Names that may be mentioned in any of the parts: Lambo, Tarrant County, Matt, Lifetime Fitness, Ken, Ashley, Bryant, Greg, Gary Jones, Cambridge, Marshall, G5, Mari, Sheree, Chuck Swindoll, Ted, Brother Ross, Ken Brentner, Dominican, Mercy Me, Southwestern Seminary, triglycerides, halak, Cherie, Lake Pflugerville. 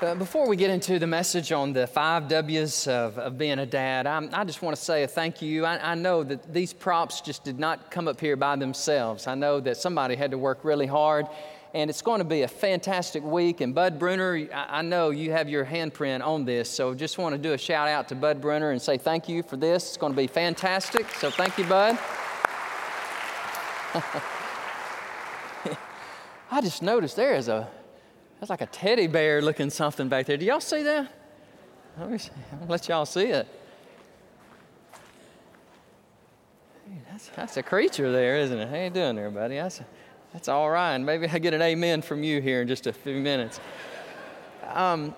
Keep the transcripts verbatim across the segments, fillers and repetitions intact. Uh, before we get into the message on the five W's of, of being a dad, I'm, I just want to say a thank you. I, I know that these props just did not come up here by themselves. I know that somebody had to work really hard, and it's going to be a fantastic week. And Bud Brunner, I, I know you have your handprint on this, so just want to do a shout out to Bud Brunner and say thank you for this. It's going to be fantastic, so thank you, Bud. I just noticed there is a That's like a teddy bear looking something back there. Do y'all see that? Let me see. I'll let y'all see it. Hey, that's, that's a creature there, isn't it? How you doing there, buddy? That's, that's all right. Maybe I get an amen from you here in just a few minutes. Um,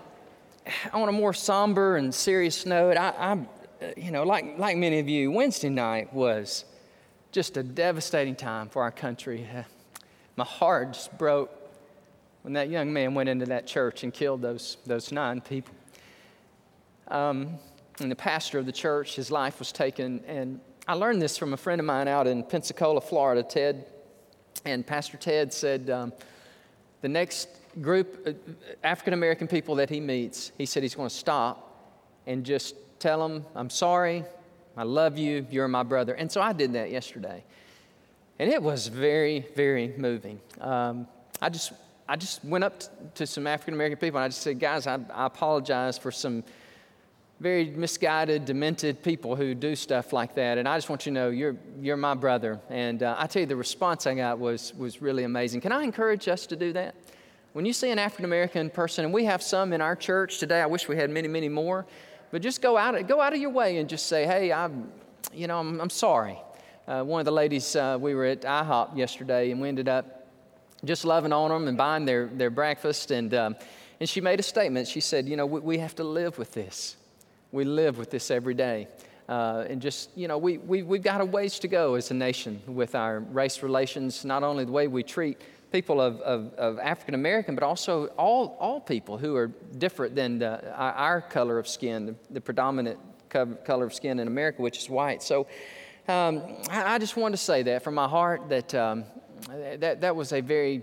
on a more somber and serious note, I, I, you know, like like many of you, Wednesday night was just a devastating time for our country. My heart just broke when that young man went into that church and killed those those nine people. Um, and the pastor of the church, his life was taken. And I learned this from a friend of mine out in Pensacola, Florida, Ted. And Pastor Ted said um, the next group, uh, African-American people that he meets, he said he's going to stop and just tell them, "I'm sorry, I love you, you're my brother." And so I did that yesterday. And it was very, very moving. Um, I just... I just went up t- to some African-American people, and I just said, "Guys, I, I apologize for some very misguided, demented people who do stuff like that. And I just want you to know, you're you're my brother." And uh, I tell you, the response I got was was really amazing. Can I encourage us to do that? When you see an African-American person, and we have some in our church today, I wish we had many, many more, but just go out go out of your way and just say, "Hey, I'm, you know, I'm, I'm sorry." Uh, one of the ladies, uh, we were at IHOP yesterday, and we ended up just loving on them and buying their, their breakfast. And um, and she made a statement. She said, you know, we, we have to live with this. We live with this every day. Uh, and just, you know, we, we, we've got a ways to go as a nation with our race relations, not only the way we treat people of, of, of African American, but also all all people who are different than the, our color of skin, the, the predominant color of skin in America, which is white. So um, I, I just wanted to say that from my heart that... Um, That that was a very,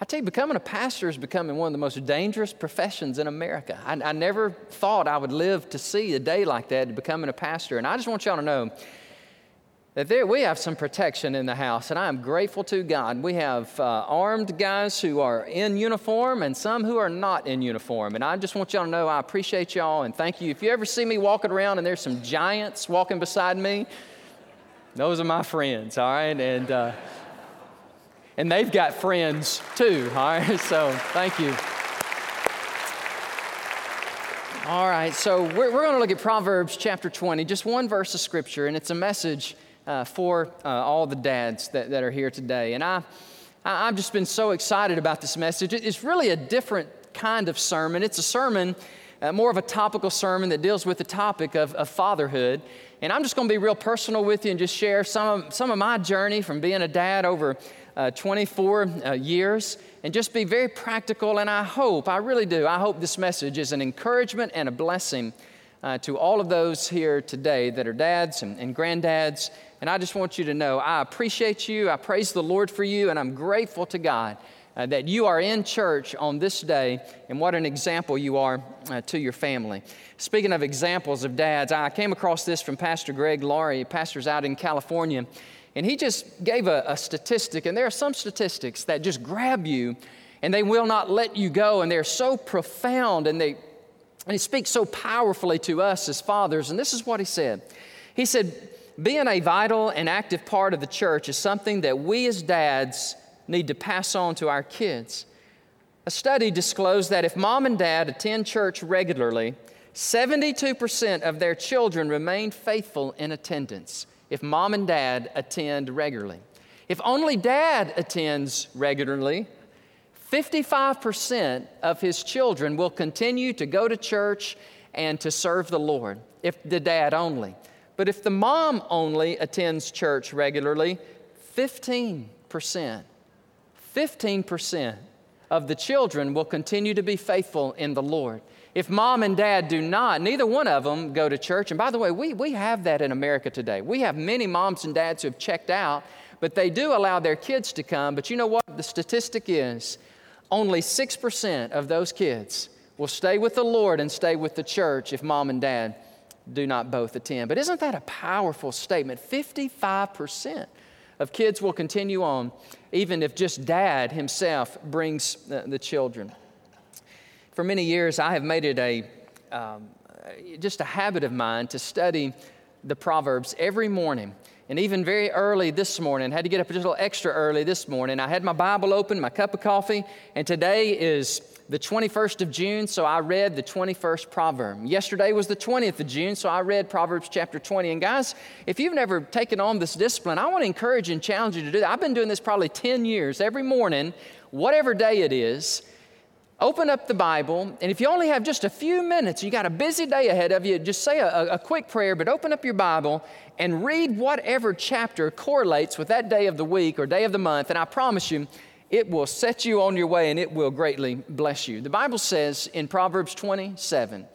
I tell you, becoming a pastor is becoming one of the most dangerous professions in America. I, I never thought I would live to see a day like that, becoming a pastor. And I just want y'all to know that there we have some protection in the house, and I am grateful to God. We have uh, armed guys who are in uniform and some who are not in uniform. And I just want y'all to know I appreciate y'all and thank you. If you ever see me walking around and there's some giants walking beside me, those are my friends, all right? And... Uh, And they've got friends too, all right? So thank you. All right, so we're, we're going to look at Proverbs chapter twenty, just one verse of Scripture, and it's a message uh, for uh, all the dads that, that are here today. And I, I, I've just been so excited about this message. It's really a different kind of sermon. It's a sermon, uh, more of a topical sermon that deals with the topic of, of fatherhood. And I'm just going to be real personal with you and just share some of, some of my journey from being a dad over Uh, twenty-four years, and just be very practical. And I hope, I really do, I hope this message is an encouragement and a blessing uh, to all of those here today that are dads and, and granddads. And I just want you to know I appreciate you, I praise the Lord for you, and I'm grateful to God uh, that you are in church on this day, and what an example you are uh, to your family. Speaking of examples of dads, I came across this from Pastor Greg Laurie, pastor's out in California. And he just gave a, a statistic, and there are some statistics that just grab you, and they will not let you go, and they're so profound, and they and it speaks so powerfully to us as fathers. And this is what he said. He said, being a vital and active part of the church is something that we as dads need to pass on to our kids. A study disclosed that if mom and dad attend church regularly, seventy-two percent of their children remain faithful in attendance. If mom and dad attend regularly. If only dad attends regularly, fifty-five percent of his children will continue to go to church and to serve the Lord, if the dad only. But if the mom only attends church regularly, fifteen percent, fifteen percent of the children will continue to be faithful in the Lord. If mom and dad do not, neither one of them go to church. And by the way, we, we have that in America today. We have many moms and dads who have checked out, but they do allow their kids to come. But you know what? The statistic is only six percent of those kids will stay with the Lord and stay with the church if mom and dad do not both attend. But isn't that a powerful statement? fifty-five percent of kids will continue on even if just dad himself brings the children. For many years, I have made it a um, just a habit of mine to study the Proverbs every morning. And even very early this morning, had to get up a little extra early this morning. I had my Bible open, my cup of coffee, and today is the twenty-first of June, so I read the twenty-first proverb. Yesterday was the twentieth of June, so I read Proverbs chapter twenty. And guys, if you've never taken on this discipline, I want to encourage and challenge you to do that. I've been doing this probably ten years. Every morning, whatever day it is, open up the Bible, and if you only have just a few minutes, you got a busy day ahead of you, just say a, a quick prayer, but open up your Bible and read whatever chapter correlates with that day of the week or day of the month, and I promise you, it will set you on your way and it will greatly bless you. The Bible says in Proverbs twenty-seven,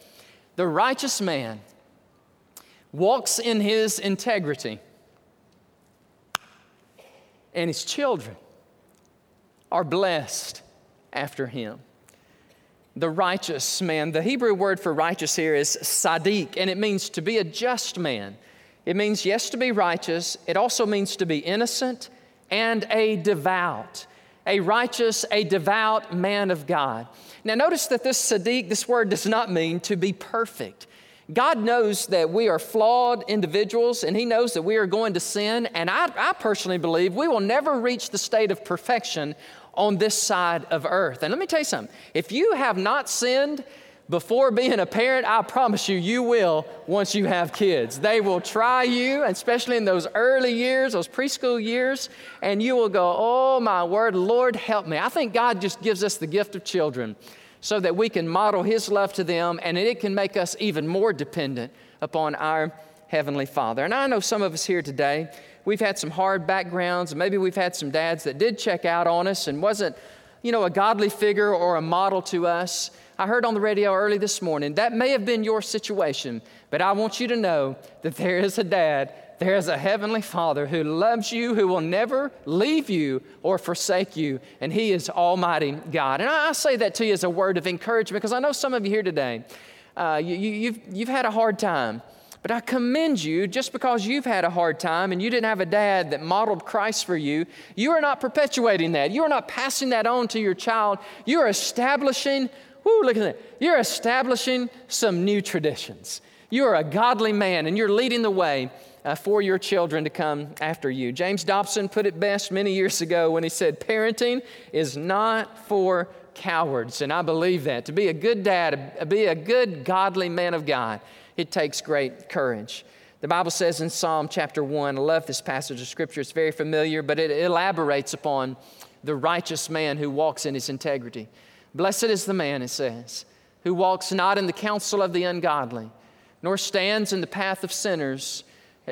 the righteous man walks in his integrity, and his children are blessed after him. The righteous man. The Hebrew word for righteous here is tzaddik, and it means to be a just man. It means, yes, to be righteous. It also means to be innocent and a devout. A righteous, a devout man of God. Now, notice that this tzaddik, this word does not mean to be perfect. God knows that we are flawed individuals, and He knows that we are going to sin, and I, I personally believe we will never reach the state of perfection on this side of earth. And let me tell you something. If you have not sinned before being a parent, I promise you, you will once you have kids. They will try you, especially in those early years, those preschool years, and you will go, oh my word, Lord, help me. I think God just gives us the gift of children so that we can model His love to them, and it can make us even more dependent upon our Heavenly Father. And I know some of us here today, we've had some hard backgrounds, and maybe we've had some dads that did check out on us and wasn't, you know, a godly figure or a model to us. I heard on the radio early this morning, that may have been your situation, but I want you to know that there is a dad, there is a Heavenly Father who loves you, who will never leave you or forsake you, and He is Almighty God. And I, I say that to you as a word of encouragement, because I know some of you here today, uh, you, you, you've, you've had a hard time. But I commend you, just because you've had a hard time and you didn't have a dad that modeled Christ for you, you are not perpetuating that. You are not passing that on to your child. You are establishing, whoo, look at that. You're establishing some new traditions. You are a godly man, and you're leading the way uh, for your children to come after you. James Dobson put it best many years ago when he said, parenting is not for cowards, and I believe that. To be a good dad, be a good godly man of God, it takes great courage. The Bible says in Psalm chapter one, I love this passage of Scripture. It's very familiar, but it elaborates upon the righteous man who walks in his integrity. Blessed is the man, it says, who walks not in the counsel of the ungodly, nor stands in the path of sinners.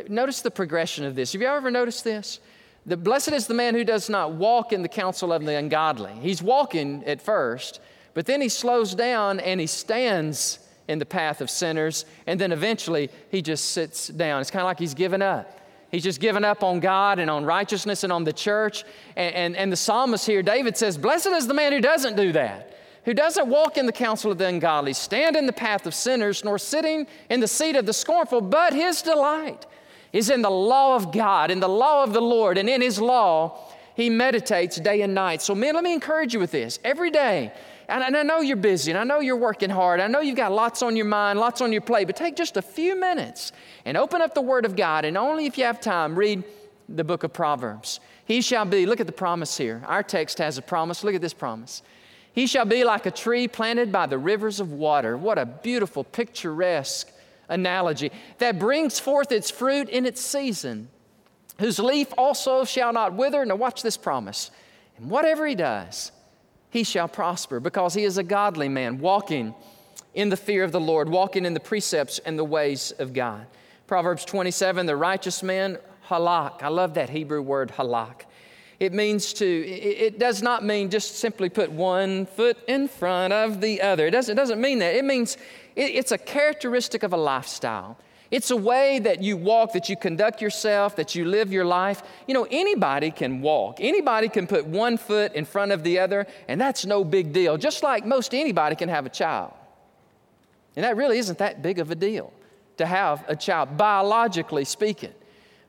Notice the progression of this. Have you ever noticed this? The blessed is the man who does not walk in the counsel of the ungodly. He's walking at first, but then he slows down and he stands in the path of sinners, and then eventually he just sits down. It's kind of like he's given up. He's just given up on God and on righteousness and on the church. And, and, and the psalmist here, David says, blessed is the man who doesn't do that, who doesn't walk in the counsel of the ungodly, stand in the path of sinners, nor sitting in the seat of the scornful, but his delight is in the law of God, in the law of the Lord, and in His law he meditates day and night. So men, let me encourage you with this. Every day, and I know you're busy, and I know you're working hard. I know you've got lots on your mind, lots on your plate, but take just a few minutes and open up the Word of God, and only if you have time, read the book of Proverbs. He shall be, look at the promise here. Our text has a promise. Look at this promise. He shall be like a tree planted by the rivers of water. What a beautiful, picturesque analogy. That brings forth its fruit in its season, whose leaf also shall not wither. Now watch this promise. And whatever he does, he shall prosper, because he is a godly man, walking in the fear of the Lord, walking in the precepts and the ways of God. Proverbs twenty-seven, the righteous man, halak. I love that Hebrew word, halak. It means to, it does not mean just simply put one foot in front of the other. It doesn't, it doesn't mean that. It means it, it's a characteristic of a lifestyle. It's a way that you walk, that you conduct yourself, that you live your life. You know, anybody can walk. Anybody can put one foot in front of the other, and that's no big deal. Just like most anybody can have a child. And that really isn't that big of a deal to have a child, biologically speaking.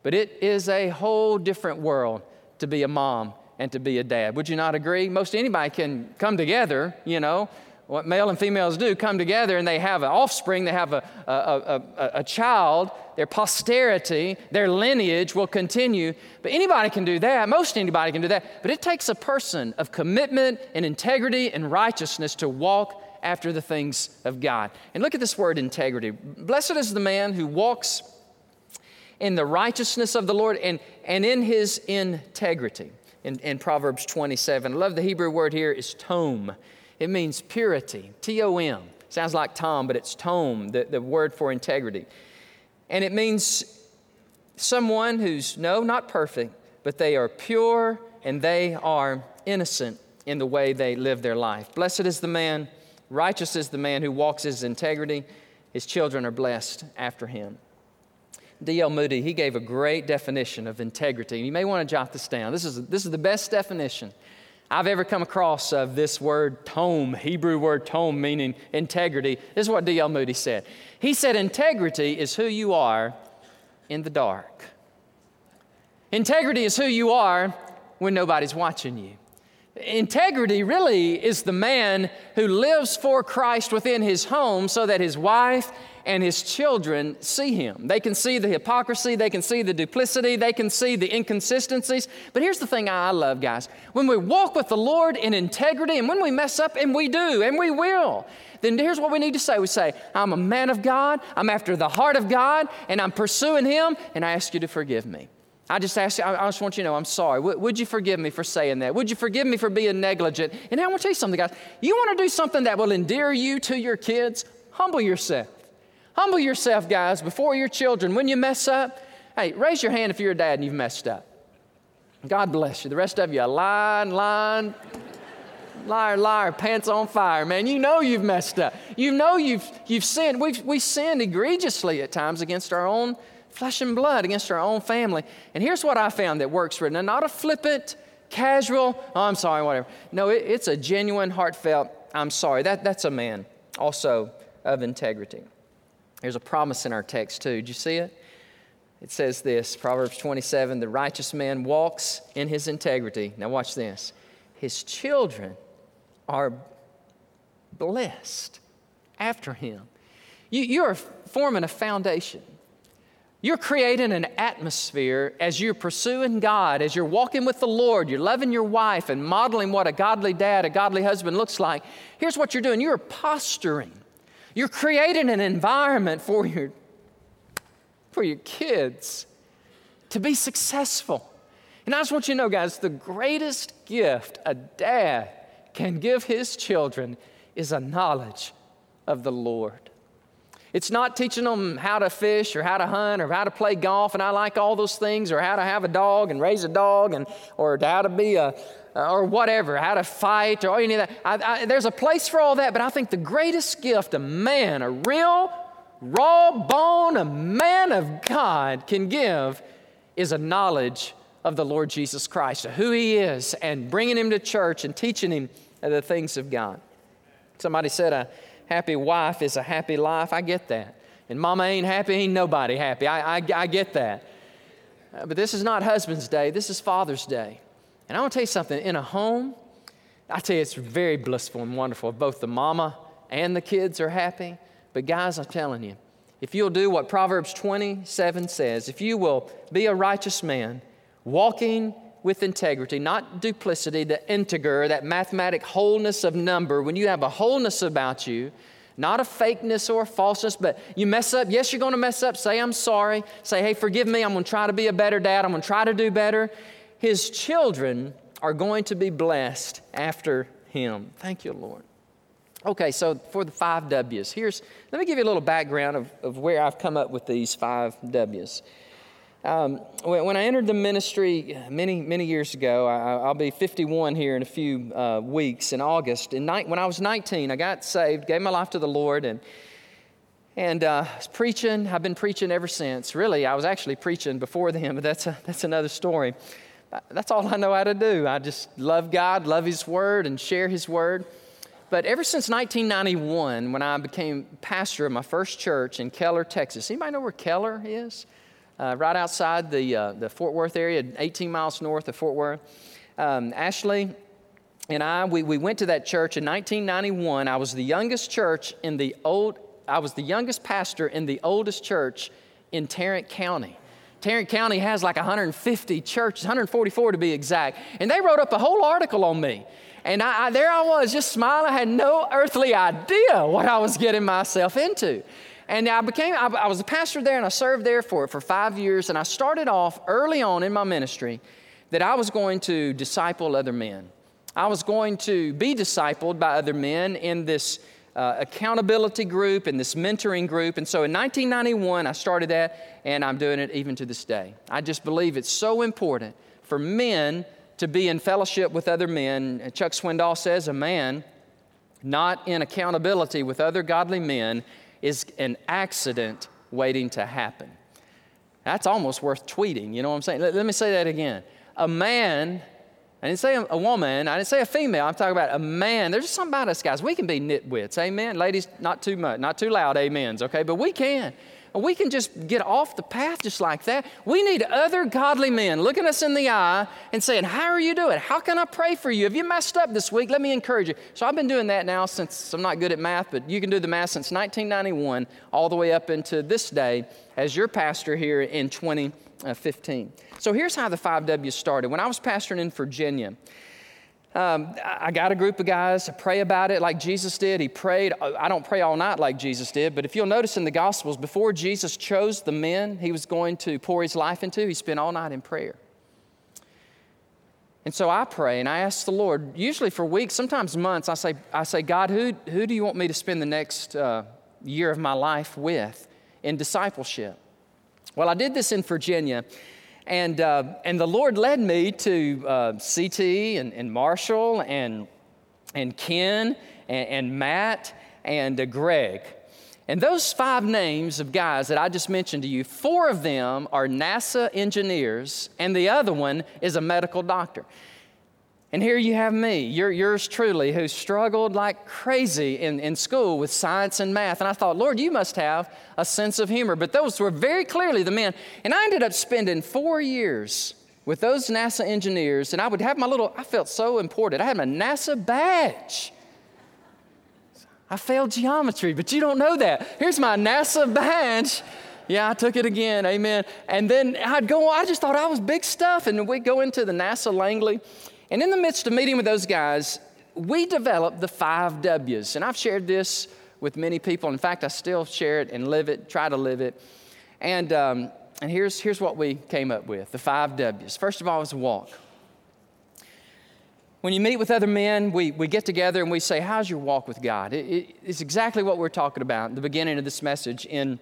But it is a whole different world to be a mom and to be a dad. Would you not agree? Most anybody can come together, you know, what male and females do, come together and they have an offspring, they have a, a, a, a child, their posterity, their lineage will continue. But anybody can do that. Most anybody can do that. But it takes a person of commitment and integrity and righteousness to walk after the things of God. And look at this word, integrity. Blessed is the man who walks in the righteousness of the Lord and, and in his integrity. In, in Proverbs twenty-seven, I love the Hebrew word here is tome. It means purity, T O M. Sounds like Tom, but it's tome, the, the word for integrity. And it means someone who's, no, not perfect, but they are pure and they are innocent in the way they live their life. Blessed is the man, righteous is the man who walks his integrity. His children are blessed after him. D L Moody, he gave a great definition of integrity. And you may want to jot this down. This is, this is the best definition I've ever come across of this word tome, Hebrew word tome, meaning integrity. This is what D L Moody said. He said, integrity is who you are in the dark. Integrity is who you are when nobody's watching you. Integrity really is the man who lives for Christ within his home so that his wife and his children see him. They can see the hypocrisy, they can see the duplicity, they can see the inconsistencies. But here's the thing I love, guys. When we walk with the Lord in integrity, and when we mess up, and we do, and we will, then here's what we need to say. We say, I'm a man of God, I'm after the heart of God, and I'm pursuing him, and I ask you to forgive me. I just ask you, I just want you to know I'm sorry. Would you forgive me for saying that? Would you forgive me for being negligent? And I want to tell you something, guys. You want to do something that will endear you to your kids? Humble yourself. Humble yourself, guys, before your children. When you mess up, hey, raise your hand if you're a dad and you've messed up. God bless you. The rest of you are lying, lying, liar, liar, pants on fire, man. You know you've messed up. You know you've you've sinned. We've, we've sinned egregiously at times against our own flesh and blood, against our own family. And here's what I found that works for it. Now, not a flippant, casual, oh, I'm sorry, whatever. No, it, it's a genuine, heartfelt, I'm sorry. That, that's a man also of integrity. There's a promise in our text too. Did you see it? It says this, Proverbs twenty-seven, the righteous man walks in his integrity. Now watch this. His children are blessed after him. You, you're forming a foundation. You're creating an atmosphere as you're pursuing God, as you're walking with the Lord, you're loving your wife and modeling what a godly dad, a godly husband looks like. Here's what you're doing. You're posturing. You're creating an environment for your, for your kids to be successful. And I just want you to know, guys, the greatest gift a dad can give his children is a knowledge of the Lord. It's not teaching them how to fish or how to hunt or how to play golf, and I like all those things, or how to have a dog and raise a dog, and or how to be a, or whatever, how to fight or any of that. I, I, there's a place for all that, but I think the greatest gift a man, a real, raw bone, a man of God can give is a knowledge of the Lord Jesus Christ, of who he is, and bringing him to church and teaching him the things of God. Somebody said, I... happy wife is a happy life. I get that. And mama ain't happy, ain't nobody happy. I, I, I get that. Uh, but this is not Husband's Day. This is Father's Day. And I want to tell you something. In a home, I tell you, it's very blissful and wonderful. Both the mama and the kids are happy. But guys, I'm telling you, if you'll do what Proverbs twenty-seven says, if you will be a righteous man, walking with integrity, not duplicity, the integer, that mathematic wholeness of number. When you have a wholeness about you, not a fakeness or a falseness, but you mess up. Yes, you're going to mess up. Say, I'm sorry. Say, hey, forgive me. I'm going to try to be a better dad. I'm going to try to do better. His children are going to be blessed after him. Thank you, Lord. Okay, so for the five W's, here's, let me give you a little background of, of where I've come up with these five W's. Um, when I entered the ministry many, many years ago, I, I'll be fifty-one here in a few uh, weeks in August. In ni- when I was nineteen, I got saved, gave my life to the Lord, and and uh, was preaching. I've been preaching ever since. Really, I was actually preaching before then, but that's a, that's another story. That's all I know how to do. I just love God, love His Word, and share His Word. But ever since nineteen ninety-one, when I became pastor of my first church in Keller, Texas, anybody know where Keller is? Uh, right outside the uh, the Fort Worth area, eighteen miles north of Fort Worth. Um, Ashley and I, we, we went to that church in nineteen ninety-one. I was the youngest church in the old, I was the youngest pastor in the oldest church in Tarrant County. Tarrant County has like one hundred fifty churches, one hundred forty-four to be exact. And they wrote up a whole article on me. And I, I, there I was, just smiling. I had no earthly idea what I was getting myself into. And I became, I, I was a pastor there, and I served there for, for five years. And I started off early on in my ministry that I was going to disciple other men. I was going to be discipled by other men in this uh, accountability group and this mentoring group. And so in nineteen ninety-one, I started that, and I'm doing it even to this day. I just believe it's so important for men to be in fellowship with other men. Chuck Swindoll says, a man not in accountability with other godly men is an accident waiting to happen. That's almost worth tweeting, you know what I'm saying? Let, let me say that again. A man, I didn't say a, a woman, I didn't say a female, I'm talking about a man. There's something about us, guys. We can be nitwits, amen? Ladies, not too much, not too loud amens, okay? But we can. We can just get off the path just like that. We need other godly men looking us in the eye and saying, how are you doing? How can I pray for you? Have you messed up this week? Let me encourage you. So I've been doing that now since, I'm not good at math, but you can do the math, since nineteen ninety-one all the way up into this day as your pastor here in twenty fifteen. So here's how the five W's started. When I was pastoring in Virginia, Um, I got a group of guys to pray about it like Jesus did. He prayed. I don't pray all night like Jesus did, but if you'll notice in the Gospels, before Jesus chose the men he was going to pour his life into, he spent all night in prayer. And so I pray, and I ask the Lord, usually for weeks, sometimes months, I say, I say, God, who, who do you want me to spend the next uh, year of my life with in discipleship? Well, I did this in Virginia. And uh, and the Lord led me to uh, C T and, and Marshall and and Ken and, and Matt and uh, Greg. And those five names of guys that I just mentioned to you, four of them are NASA engineers, and the other one is a medical doctor. And here you have me, you're, yours truly, who struggled like crazy in, in school with science and math. And I thought, Lord, you must have a sense of humor. But those were very clearly the men. And I ended up spending four years with those NASA engineers. And I would have my little, I felt so important. I had my NASA badge. I failed geometry, but you don't know that. Here's my NASA badge. Yeah, I took it again, amen. And then I'd go, I just thought I was big stuff. And we'd go into the NASA Langley. And in the midst of meeting with those guys, we developed the five W's. And I've shared this with many people. In fact, I still share it and live it, try to live it. And um, and here's here's what we came up with, the five W's. First of all is walk. When you meet with other men, we, we get together and we say, how's your walk with God? It, it, it's exactly what we're talking about at the beginning of this message in,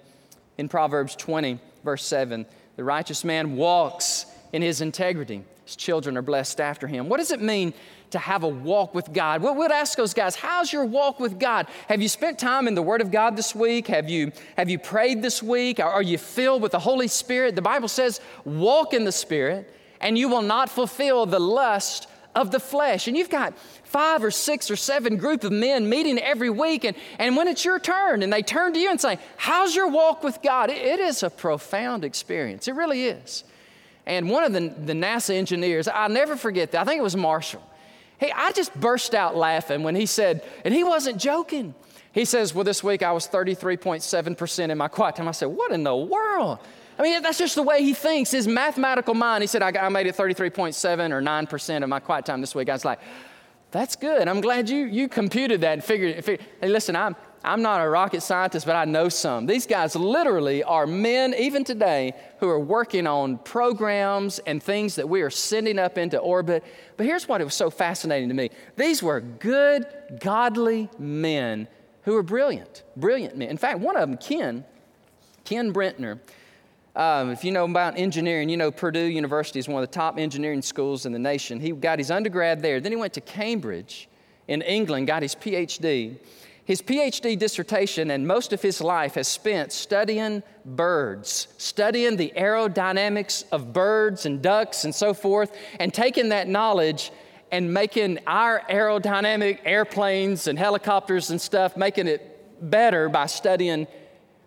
in Proverbs twenty, verse seven. The righteous man walks in his integrity. His children are blessed after him. What does it mean to have a walk with God? Well, we'd ask those guys, how's your walk with God? Have you spent time in the Word of God this week? Have you, have you prayed this week? Are you filled with the Holy Spirit? The Bible says, walk in the Spirit, and you will not fulfill the lust of the flesh. And you've got five or six or seven group of men meeting every week, and, and when it's your turn, and they turn to you and say, how's your walk with God? It, it is a profound experience. It really is. And one of the, the NASA engineers, I'll never forget that. I think it was Marshall. Hey, I just burst out laughing when he said, and he wasn't joking. He says, well, this week I was thirty-three point seven percent in my quiet time. I said, what in the world? I mean, that's just the way he thinks. His mathematical mind, he said, I, I made it thirty-three point seven or nine percent of my quiet time this week. I was like, that's good. I'm glad you you computed that and figured it. Hey, listen, I'm, I'm not a rocket scientist, but I know some. These guys literally are men, even today, who are working on programs and things that we are sending up into orbit. But here's what it was so fascinating to me. These were good, godly men who were brilliant, brilliant men. In fact, one of them, Ken, Ken Brentner, um, if you know about engineering, you know Purdue University is one of the top engineering schools in the nation. He got his undergrad there. Then he went to Cambridge in England, got his P H D. His P H D dissertation and most of his life has spent studying birds, studying the aerodynamics of birds and ducks and so forth, and taking that knowledge and making our aerodynamic airplanes and helicopters and stuff, making it better by studying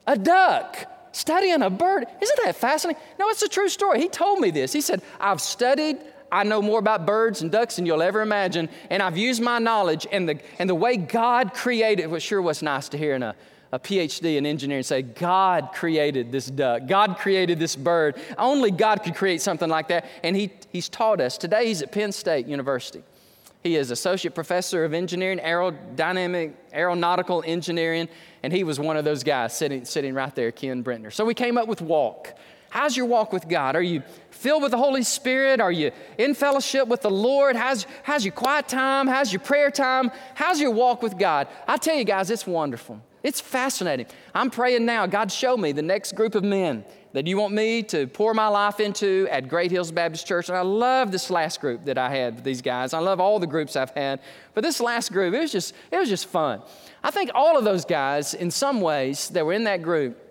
a duck, studying a bird. Isn't that fascinating? No, it's a true story. He told me this. He said, I've studied, I know more about birds and ducks than you'll ever imagine, and I've used my knowledge and the and the way God created, which sure was nice to hear in a a P H D in engineering say, God created this duck. God created this bird. Only God could create something like that. And he he's taught us. Today he's at Penn State University. He is associate professor of engineering, aerodynamic, aeronautical engineering. And he was one of those guys sitting sitting right there, Ken Brentner. So we came up with walk. How's your walk with God? Are you filled with the Holy Spirit? Are you in fellowship with the Lord? How's, how's your quiet time? How's your prayer time? How's your walk with God? I tell you guys, it's wonderful. It's fascinating. I'm praying now, God, show me the next group of men that you want me to pour my life into at Great Hills Baptist Church. And I love this last group that I had with these guys. I love all the groups I've had. But this last group, it was just, it was just fun. I think all of those guys, in some ways, that were in that group,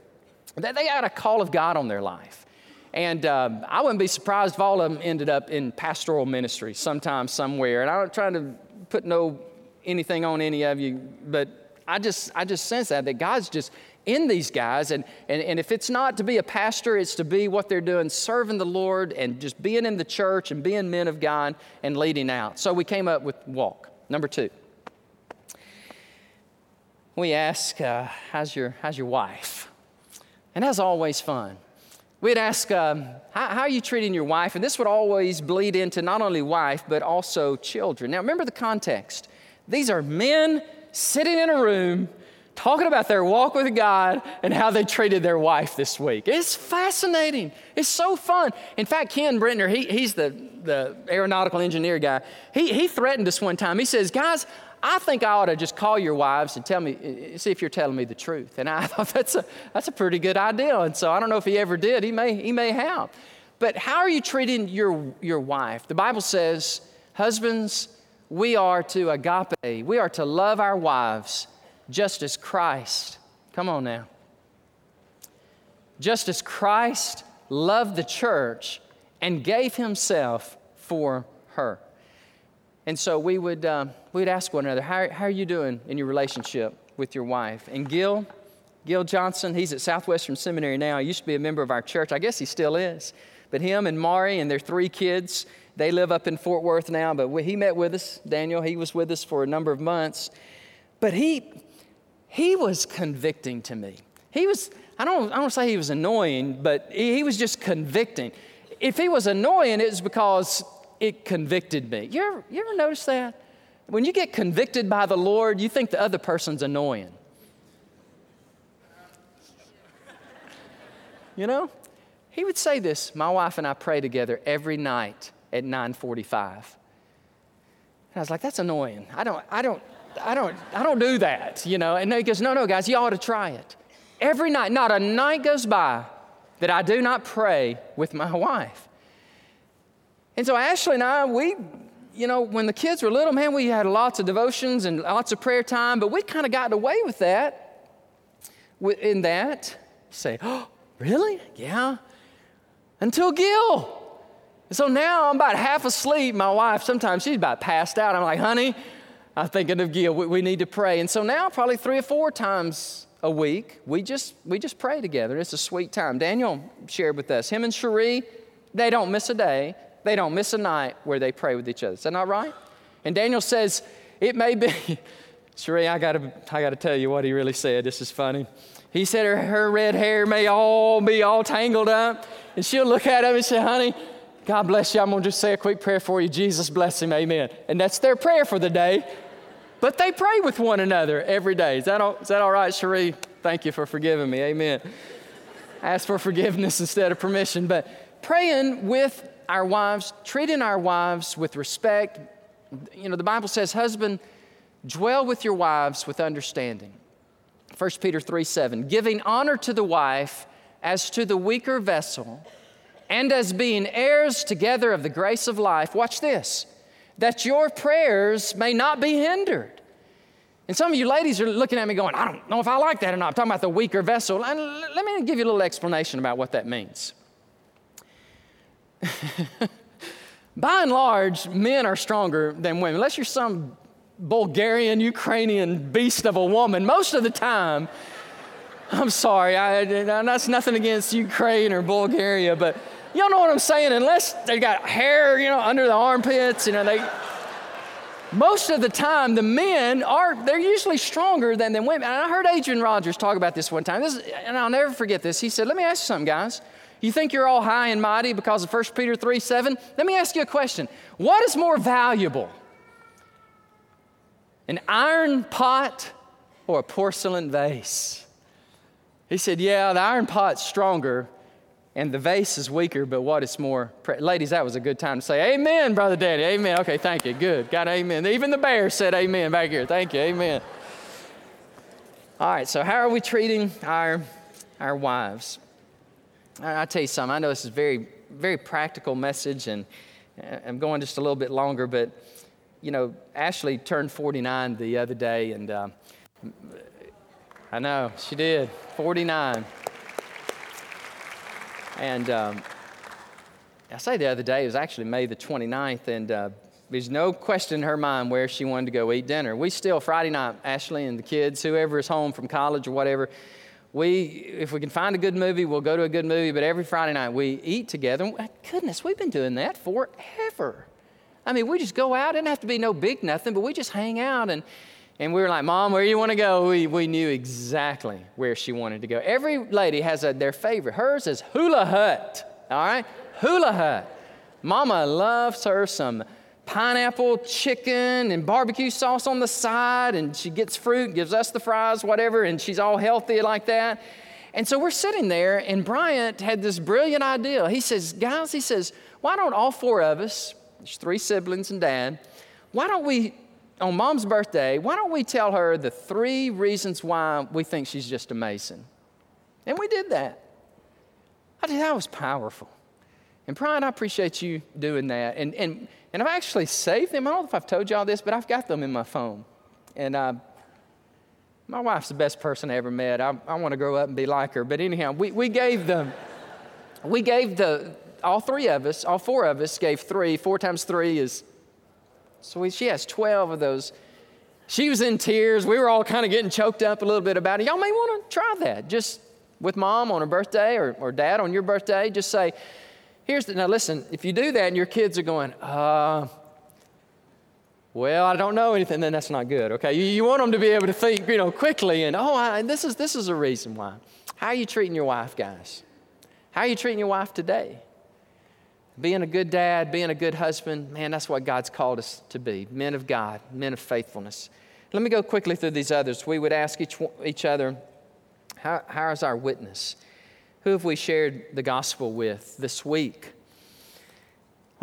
that they had a call of God on their life. And um, I wouldn't be surprised if all of them ended up in pastoral ministry sometime, somewhere. And I'm not trying to put no anything on any of you, but I just I just sense that, that God's just in these guys. And, and, and if it's not to be a pastor, it's to be what they're doing, serving the Lord and just being in the church and being men of God and leading out. So we came up with walk. Number two, we ask, uh, how's your how's your wife? And that's always fun. We'd ask, um, how, how are you treating your wife? And this would always bleed into not only wife, but also children. Now, remember the context. These are men sitting in a room talking about their walk with God and how they treated their wife this week. It's fascinating. It's so fun. In fact, Ken Brentner, he, he's the, the aeronautical engineer guy. He, he threatened us one time. He says, guys, I think I ought to just call your wives and tell me, see if you're telling me the truth. And I thought that's a that's a pretty good idea. And so I don't know if he ever did. He may he may have. But how are you treating your your wife? The Bible says, husbands, we are to agape. We are to love our wives just as Christ. Come on now. Just as Christ loved the church and gave himself for her. And so we would um, we'd ask one another, how, how are you doing in your relationship with your wife? And Gil, Gil Johnson, he's at Southwestern Seminary now. He used to be a member of our church. I guess he still is. But him and Mari and their three kids, they live up in Fort Worth now. But he met with us, Daniel. He was with us for a number of months. But he he was convicting to me. He was, I don't I don't say he was annoying, but he, he was just convicting. If he was annoying, it was because it convicted me. You ever, you ever notice that? When you get convicted by the Lord, you think the other person's annoying. You know? He would say this, my wife and I pray together every night at nine forty-five. And I was like, that's annoying. I don't, I don't, I don't, I don't do that, you know? And he goes, no, no, guys, you ought to try it. Every night, not a night goes by that I do not pray with my wife. And so Ashley and I, we, you know, when the kids were little, man, we had lots of devotions and lots of prayer time, but we kind of got away with that, in that. You say, oh, really? Yeah. Until Gil. And so now I'm about half asleep. My wife, sometimes she's about passed out. I'm like, honey, I'm thinking of Gil. We, we need to pray. And so now probably three or four times a week, we just we just pray together. It's a sweet time. Daniel shared with us, him and Cherie, they don't miss a day. They don't miss a night where they pray with each other. Is that not right? And Daniel says, it may be, Sheree, I gotta, I gotta tell you what he really said. This is funny. He said her, her red hair may all be all tangled up. And she'll look at him and say, honey, God bless you. I'm gonna just say a quick prayer for you. Jesus bless him, amen. And that's their prayer for the day. But they pray with one another every day. Is that all, is that all right, Sheree? Thank you for forgiving me, amen. Ask for forgiveness instead of permission. But praying with our wives, treating our wives with respect. You know, the Bible says, husband, dwell with your wives with understanding. First Peter three seven, giving honor to the wife as to the weaker vessel and as being heirs together of the grace of life. Watch this, that your prayers may not be hindered. And some of you ladies are looking at me going, I don't know if I like that or not. I'm talking about the weaker vessel. And let me give you a little explanation about what that means. by and large, men are stronger than women. Unless you're some Bulgarian, Ukrainian beast of a woman, most of the time, I'm sorry, I, that's nothing against Ukraine or Bulgaria, but y'all know what I'm saying? Unless they got hair, you know, under the armpits, you know, they... Most of the time, the men are, they're usually stronger than the women. And I heard Adrian Rogers talk about this one time, this is, and I'll never forget this. He said, let me ask you something, guys. You think you're all high and mighty because of First Peter three seven? Let me ask you a question. What is more valuable, an iron pot or a porcelain vase? He said, yeah, the iron pot's stronger and the vase is weaker, but what is more... Pre- Ladies, that was a good time to say amen, Brother Daddy, amen. Okay, thank you, good, got amen. Even the bear said amen back here, thank you, amen. All right, so how are we treating our, our wives? I'll tell you something, I know this is a very, very practical message, and I'm going just a little bit longer, but, you know, Ashley turned forty-nine the other day, and uh, I know, she did, forty-nine. And um, I say the other day, it was actually May the twenty-ninth, and uh, there's no question in her mind where she wanted to go eat dinner. We still, Friday night, Ashley and the kids, whoever is home from college or whatever, we, if we can find a good movie, we'll go to a good movie, but every Friday night we eat together. And goodness, we've been doing that forever. I mean, we just go out, it didn't have to be no big nothing, but we just hang out, and And we were like, Mom, where you want to go? We we knew exactly where she wanted to go. Every lady has a, their favorite. Hers is Hula Hut, all right? Hula Hut. Mama loves her some pineapple chicken and barbecue sauce on the side, and she gets fruit, gives us the fries, whatever, and she's all healthy like that. And so we're sitting there, and Bryant had this brilliant idea. He says, guys, he says, why don't all four of us, there's three siblings and Dad, why don't we... on Mom's birthday, why don't we tell her the three reasons why we think she's just amazing? And we did that. I did, that was powerful. And Brian, I appreciate you doing that. And and and I've actually saved them. I don't know if I've told y'all this, but I've got them in my phone. And uh, my wife's the best person I ever met. I, I want to grow up and be like her. But anyhow, we, we gave them, we gave the, all three of us, all four of us gave three. Four times three is... So we, she has twelve of those. She was in tears. We were all kind of getting choked up a little bit about it. Y'all may want to try that. Just with Mom on her birthday or, or Dad on your birthday, just say, here's the... Now, listen, if you do that and your kids are going, uh, well, I don't know anything, then that's not good, okay? You, you want them to be able to think, you know, quickly and, oh, I, this is this is a reason why. How are you treating your wife, guys? How are you treating your wife today? Being a good dad, being a good husband, man, that's what God's called us to be. Men of God, men of faithfulness. Let me go quickly through these others. We would ask each each other, how, how is our witness? Who have we shared the gospel with this week?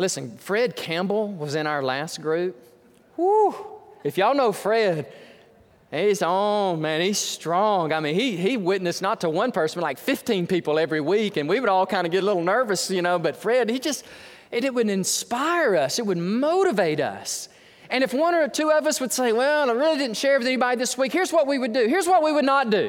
Listen, Fred Campbell was in our last group. Woo! If y'all know Fred, he's on, man, he's strong. I mean, he he witnessed not to one person, but like fifteen people every week, and we would all kind of get a little nervous, you know, but Fred, he just, it, it would inspire us. It would motivate us. And if one or two of us would say, well, I really didn't share with anybody this week, here's what we would do. Here's what we would not do.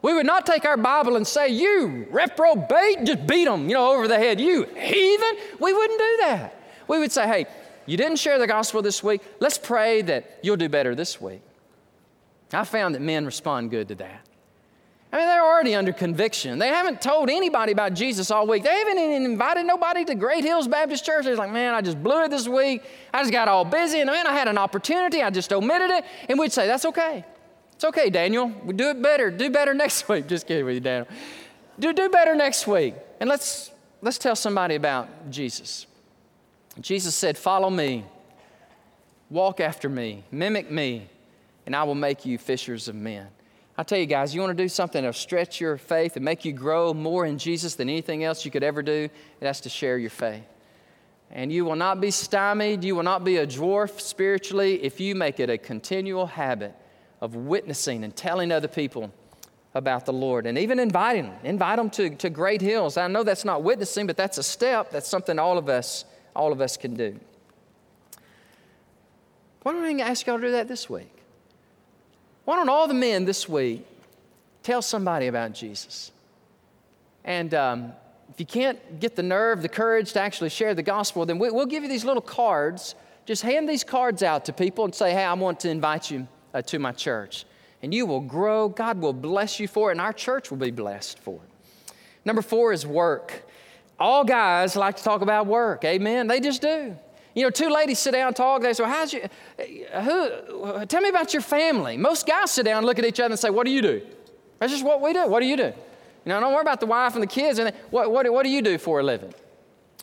We would not take our Bible and say, you reprobate, just beat them, you know, over the head, you heathen. We wouldn't do that. We would say, hey, you didn't share the gospel this week. Let's pray that you'll do better this week. I found that men respond good to that. I mean, they're already under conviction. They haven't told anybody about Jesus all week. They haven't even invited nobody to Great Hills Baptist Church. They're like, man, I just blew it this week. I just got all busy, and man, I had an opportunity. I just omitted it. And we'd say, that's okay. It's okay, Daniel. We'll do it better. Do better next week. Just kidding with you, Daniel. Do, do better next week. And let's, let's tell somebody about Jesus. Jesus said, follow me. Walk after me. Mimic me. And I will make you fishers of men. I tell you guys, you want to do something that'll stretch your faith and make you grow more in Jesus than anything else you could ever do, that's to share your faith. And you will not be stymied, you will not be a dwarf spiritually if you make it a continual habit of witnessing and telling other people about the Lord. And even inviting them, invite them to, to Great Hills. I know that's not witnessing, but that's a step, that's something all of us, all of us can do. Why don't I ask y'all to do that this week? Why don't all the men this week tell somebody about Jesus? And um, if you can't get the nerve, the courage to actually share the gospel, then we, we'll give you these little cards. Just hand these cards out to people and say, hey, I want to invite you uh, to my church. And you will grow. God will bless you for it, and our church will be blessed for it. Number four is work. All guys like to talk about work. Amen. They just do. You know, two ladies sit down and talk. They say, well, how's your, who, tell me about your family. Most guys sit down and look at each other and say, what do you do? That's just what we do. What do you do? You know, don't worry about the wife and the kids. And what, what, what do you do for a living?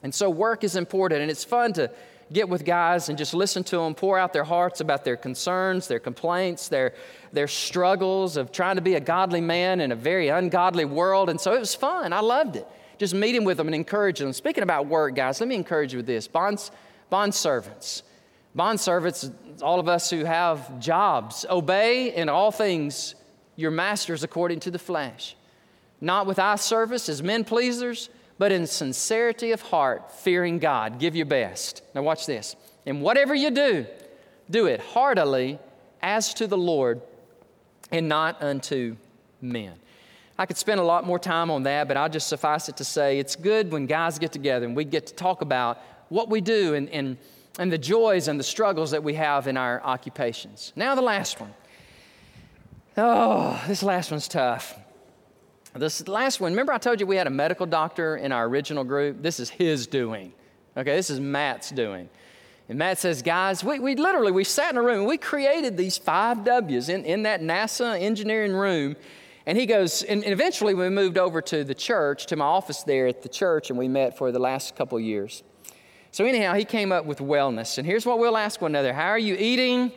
And so work is important, and it's fun to get with guys and just listen to them pour out their hearts about their concerns, their complaints, their their struggles of trying to be a godly man in a very ungodly world. And so it was fun. I loved it. Just meeting with them and encouraging them. Speaking about work, guys, let me encourage you with this. Bonds, bond servants. Bond servants, all of us who have jobs, obey in all things your masters according to the flesh. Not with eye service as men pleasers, but in sincerity of heart, fearing God. Give your best. Now watch this. And whatever you do, do it heartily as to the Lord and not unto men. I could spend a lot more time on that, but I'll just suffice it to say it's good when guys get together and we get to talk about what we do and, and, and the joys and the struggles that we have in our occupations. Now the last one. Oh, this last one's tough. This last one, remember I told you we had a medical doctor in our original group? This is his doing. Okay, this is Matt's doing. And Matt says, guys, we, we literally, we sat in a room, we created these five W's in, in that NASA engineering room. And he goes, and, and eventually we moved over to the church, to my office there at the church, and we met for the last couple years. So anyhow, he came up with wellness. And here's what we'll ask one another. How are you eating?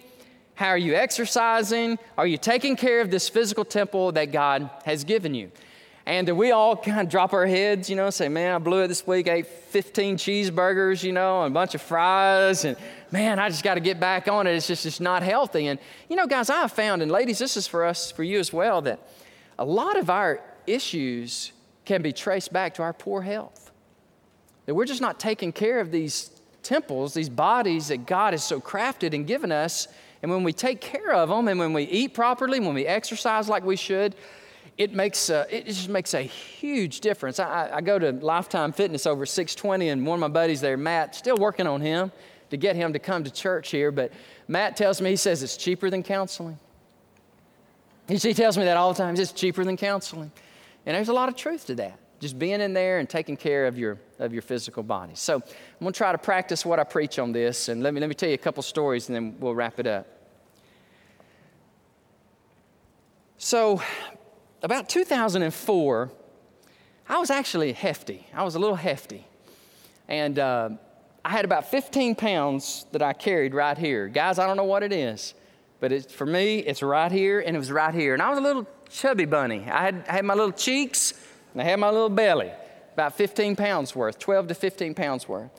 How are you exercising? Are you taking care of this physical temple that God has given you? And we all kind of drop our heads, you know, say, man, I blew it this week, ate fifteen cheeseburgers, you know, and a bunch of fries, and man, I just got to get back on it. It's just it's not healthy. And, you know, guys, I have found, and ladies, this is for us, for you as well, that a lot of our issues can be traced back to our poor health, that we're just not taking care of these temples, these bodies that God has so crafted and given us. And when we take care of them, and when we eat properly, when we exercise like we should, It makes a, it just makes a huge difference. I, I go to Lifetime Fitness over six twenty, and one of my buddies there, Matt, still working on him to get him to come to church here. But Matt tells me, he says, it's cheaper than counseling. He, he tells me that all the time. It's cheaper than counseling. And there's a lot of truth to that, just being in there and taking care of your of your physical body. So I'm going to try to practice what I preach on this. And let me let me tell you a couple stories, and then we'll wrap it up. So about two thousand four, I was actually hefty. I was a little hefty. And uh, I had about fifteen pounds that I carried right here. Guys, I don't know what it is, but it's, for me, it's right here, and it was right here. And I was a little chubby bunny. I had, I had my little cheeks, and I had my little belly, about fifteen pounds worth, twelve to fifteen pounds worth.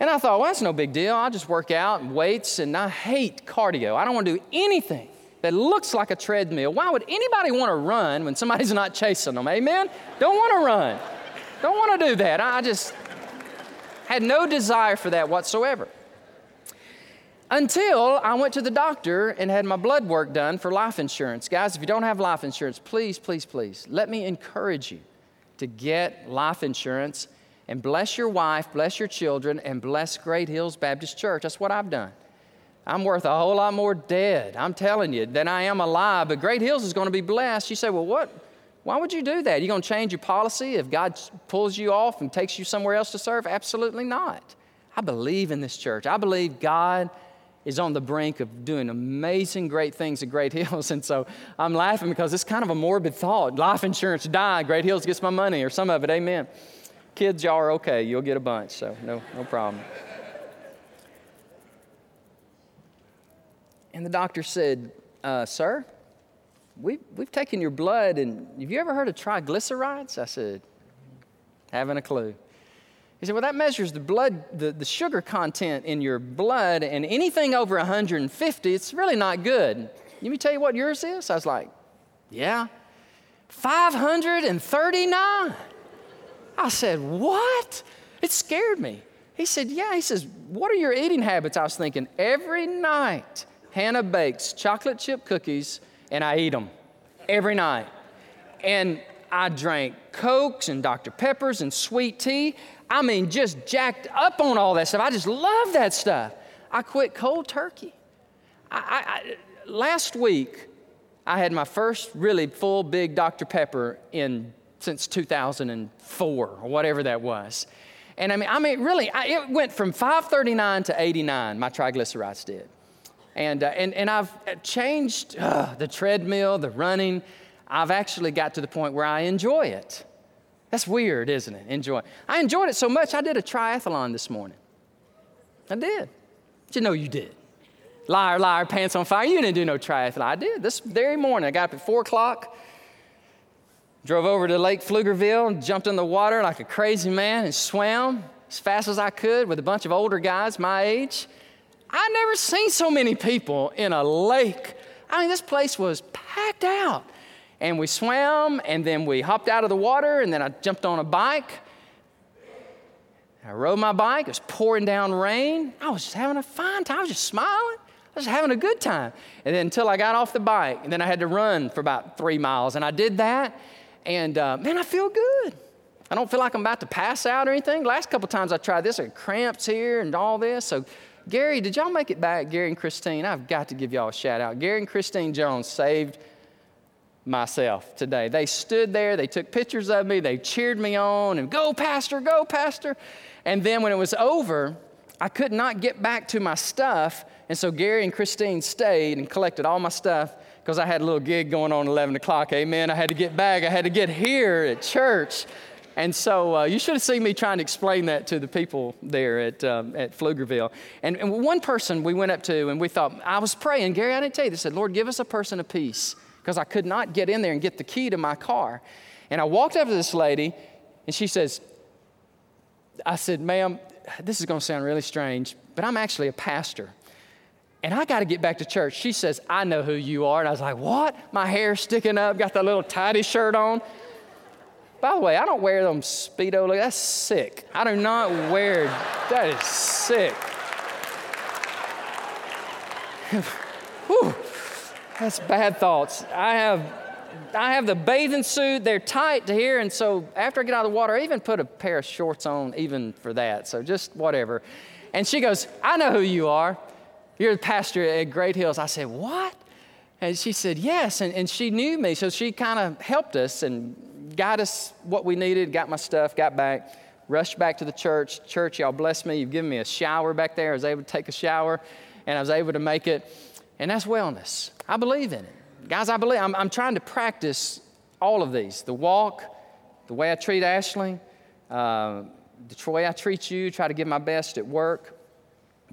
And I thought, well, that's no big deal. I'll just work out and weights, and I hate cardio. I don't want to do anything that looks like a treadmill. Why would anybody want to run when somebody's not chasing them? Amen? Don't want to run. Don't want to do that. I just had no desire for that whatsoever. Until I went to the doctor and had my blood work done for life insurance. Guys, if you don't have life insurance, please, please, please, let me encourage you to get life insurance and bless your wife, bless your children, and bless Great Hills Baptist Church. That's what I've done. I'm worth a whole lot more dead, I'm telling you, than I am alive. But Great Hills is going to be blessed. You say, well, what? Why would you do that? You going to change your policy if God pulls you off and takes you somewhere else to serve? Absolutely not. I believe in this church. I believe God is on the brink of doing amazing, great things at Great Hills. And so I'm laughing because it's kind of a morbid thought. Life insurance, die, Great Hills gets my money or some of it. Amen. Kids, y'all are okay. You'll get a bunch, so no, no problem. And the doctor said, uh, sir, we've, we've taken your blood, and have you ever heard of triglycerides? I said, haven't a clue. He said, well, that measures the blood, the, the sugar content in your blood, and anything over one hundred fifty, it's really not good. Let me tell you what yours is? I was like, yeah, five hundred thirty-nine. I said, what? It scared me. He said, yeah. He says, what are your eating habits? I was thinking, every night Hannah bakes chocolate chip cookies, and I eat them every night. And I drank Cokes and Doctor Peppers and sweet tea. I mean, just jacked up on all that stuff. I just love that stuff. I quit cold turkey. I, I, I, last week, I had my first really full big Doctor Pepper in since two thousand four or whatever that was. And I mean, I mean, really, I, it went from five thirty-nine to eighty-nine, my triglycerides did. And, uh, and, and I've changed uh, the treadmill, the running. I've actually got to the point where I enjoy it. That's weird, isn't it? Enjoy. I enjoyed it so much, I did a triathlon this morning. I did. But you know you did. Liar, liar, pants on fire. You didn't do no triathlon. I did. This very morning, I got up at four o'clock, drove over to Lake Pflugerville, and jumped in the water like a crazy man and swam as fast as I could with a bunch of older guys my age. I'd never seen so many people in a lake. I mean, this place was packed out. And we swam, and then we hopped out of the water, and then I jumped on a bike. I rode my bike. It was pouring down rain. I was just having a fine time. I was just smiling. I was just having a good time. And then until I got off the bike, and then I had to run for about three miles. And I did that, and uh, man, I feel good. I don't feel like I'm about to pass out or anything. Last couple times I tried this, I had cramps here and all this. So Gary, did y'all make it back? Gary and Christine, I've got to give y'all a shout out. Gary and Christine Jones saved myself today. They stood there, they took pictures of me, they cheered me on, and go pastor, go pastor. And then when it was over, I could not get back to my stuff. And so Gary and Christine stayed and collected all my stuff because I had a little gig going on at eleven o'clock. Amen. I had to get back. I had to get here at church. And so uh, you should have seen me trying to explain that to the people there at um, at Pflugerville. And, and one person we went up to and we thought, I was praying, Gary, I didn't tell you this. I said, Lord, give us a person of peace, because I could not get in there and get the key to my car. And I walked up to this lady, and she says, I said, ma'am, this is going to sound really strange, but I'm actually a pastor, and I got to get back to church. She says, I know who you are. And I was like, what? My hair's sticking up, got that little tidy shirt on. By the way, I don't wear them Speedo. Look, that's sick. I do not wear, that is sick. Whew. That's bad thoughts. I have I have the bathing suit. They're tight to here. And so after I get out of the water, I even put a pair of shorts on even for that. So just whatever. And she goes, I know who you are. You're the pastor at Great Hills. I said, what? And she said, yes. And, and she knew me. So she kind of helped us and got us what we needed, got my stuff, got back, rushed back to the church. Church, y'all bless me. You've given me a shower back there. I was able to take a shower, and I was able to make it. And that's wellness. I believe in it. Guys, I believe. I'm, I'm trying to practice all of these. The walk, the way I treat Ashley, uh, the way I treat you, try to give my best at work,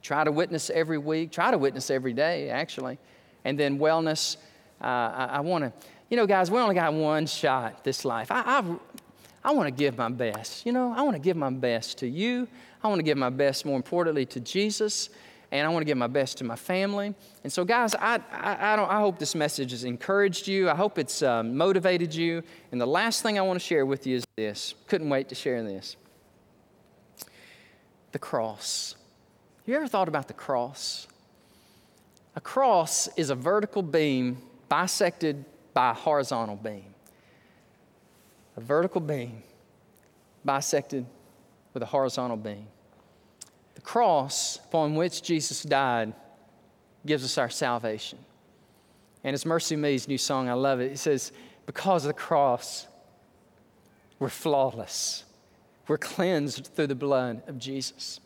try to witness every week, try to witness every day, actually. And then wellness. Uh, I, I want to, you know, guys, we only got one shot this life. I, I, I want to give my best. You know, I want to give my best to you. I want to give my best, more importantly, to Jesus. And I want to give my best to my family. And so, guys, I I, I, don't, I hope this message has encouraged you. I hope it's um, motivated you. And the last thing I want to share with you is this. Couldn't wait to share this. The cross. You ever thought about the cross? A cross is a vertical beam bisected by a horizontal beam. A vertical beam bisected with a horizontal beam. The cross upon which Jesus died gives us our salvation. And it's Mercy Me's new song. I love it. It says, because of the cross, we're flawless. We're cleansed through the blood of Jesus.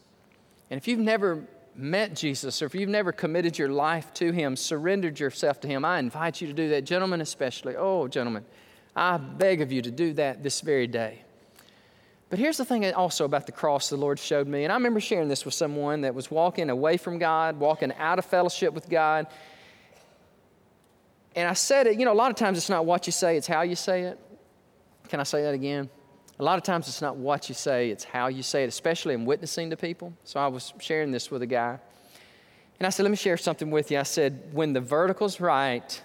And if you've never met Jesus, or if you've never committed your life to Him, surrendered yourself to Him, I invite you to do that. Gentlemen especially. Oh, gentlemen, I beg of you to do that this very day. But here's the thing also about the cross the Lord showed me. And I remember sharing this with someone that was walking away from God, walking out of fellowship with God. And I said it, you know, a lot of times it's not what you say, it's how you say it. Can I say that again? A lot of times it's not what you say, it's how you say it, especially in witnessing to people. So I was sharing this with a guy. And I said, let me share something with you. I said, when the vertical's right,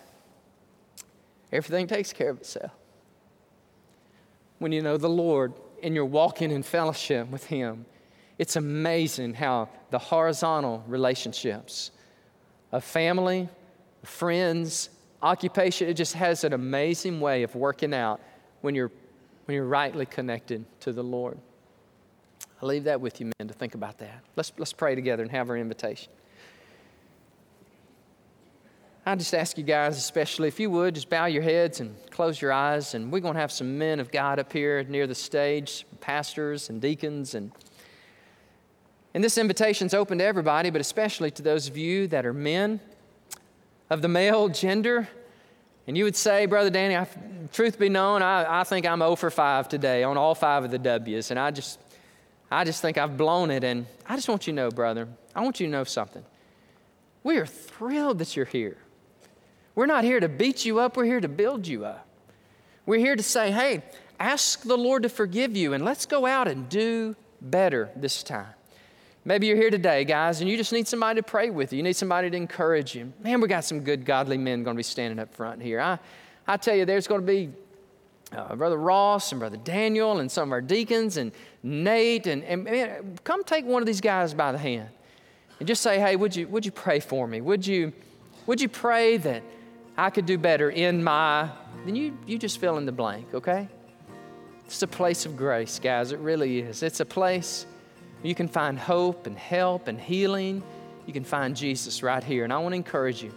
everything takes care of itself. When you know the Lord, and you're walking in fellowship with Him, it's amazing how the horizontal relationships of family, friends, occupation, it just has an amazing way of working out when you're when you're rightly connected to the Lord. I leave that with you, men, to think about that. Let's let's pray together and have our invitation. I just ask you guys, especially, if you would, just bow your heads and close your eyes. And we're going to have some men of God up here near the stage, pastors and deacons. And, and this invitation's open to everybody, but especially to those of you that are men of the male gender. And you would say, Brother Danny, I, truth be known, I, I think I'm oh for five today on all five of the W's. And I just, I just think I've blown it. And I just want you to know, brother, I want you to know something. We are thrilled that you're here. We're not here to beat you up. We're here to build you up. We're here to say, hey, ask the Lord to forgive you, and let's go out and do better this time. Maybe you're here today, guys, and you just need somebody to pray with you. You need somebody to encourage you. Man, we got some good godly men going to be standing up front here. I, I tell you, there's going to be uh, Brother Ross and Brother Daniel and some of our deacons and Nate. And, and man, come take one of these guys by the hand and just say, hey, would you, would you pray for me? Would you, would you pray that I could do better in my, then you, you just fill in the blank, okay? It's a place of grace, guys. It really is. It's a place where you can find hope and help and healing. You can find Jesus right here. And I want to encourage you.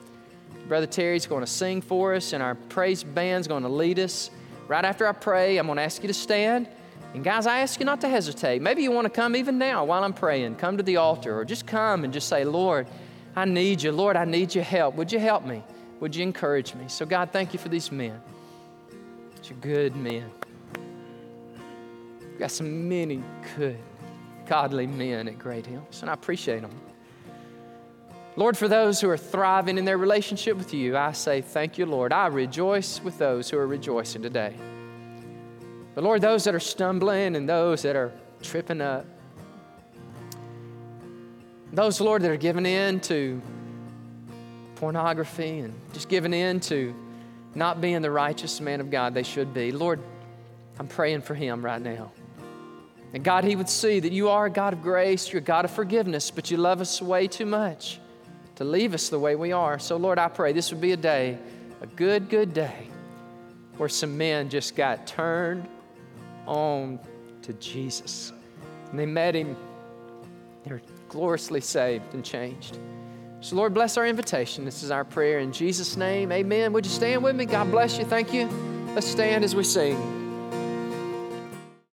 Brother Terry's going to sing for us, and our praise band's going to lead us. Right after I pray, I'm going to ask you to stand. And guys, I ask you not to hesitate. Maybe you want to come even now while I'm praying. Come to the altar, or just come and just say, Lord, I need you. Lord, I need your help. Would you help me? Would you encourage me? So, God, thank you for these men. These are good men. We've got so many good, godly men at Great Hills, and I appreciate them. Lord, for those who are thriving in their relationship with you, I say thank you, Lord. I rejoice with those who are rejoicing today. But, Lord, those that are stumbling and those that are tripping up, those, Lord, that are giving in to pornography and just giving in to not being the righteous man of God they should be. Lord, I'm praying for him right now. And God, he would see that you are a God of grace, you're a God of forgiveness, but you love us way too much to leave us the way we are. So Lord, I pray this would be a day, a good, good day, where some men just got turned on to Jesus. And they met him, they were gloriously saved and changed. So, Lord, bless our invitation. This is our prayer in Jesus' name. Amen. Would you stand with me? God bless you. Thank you. Let's stand as we sing.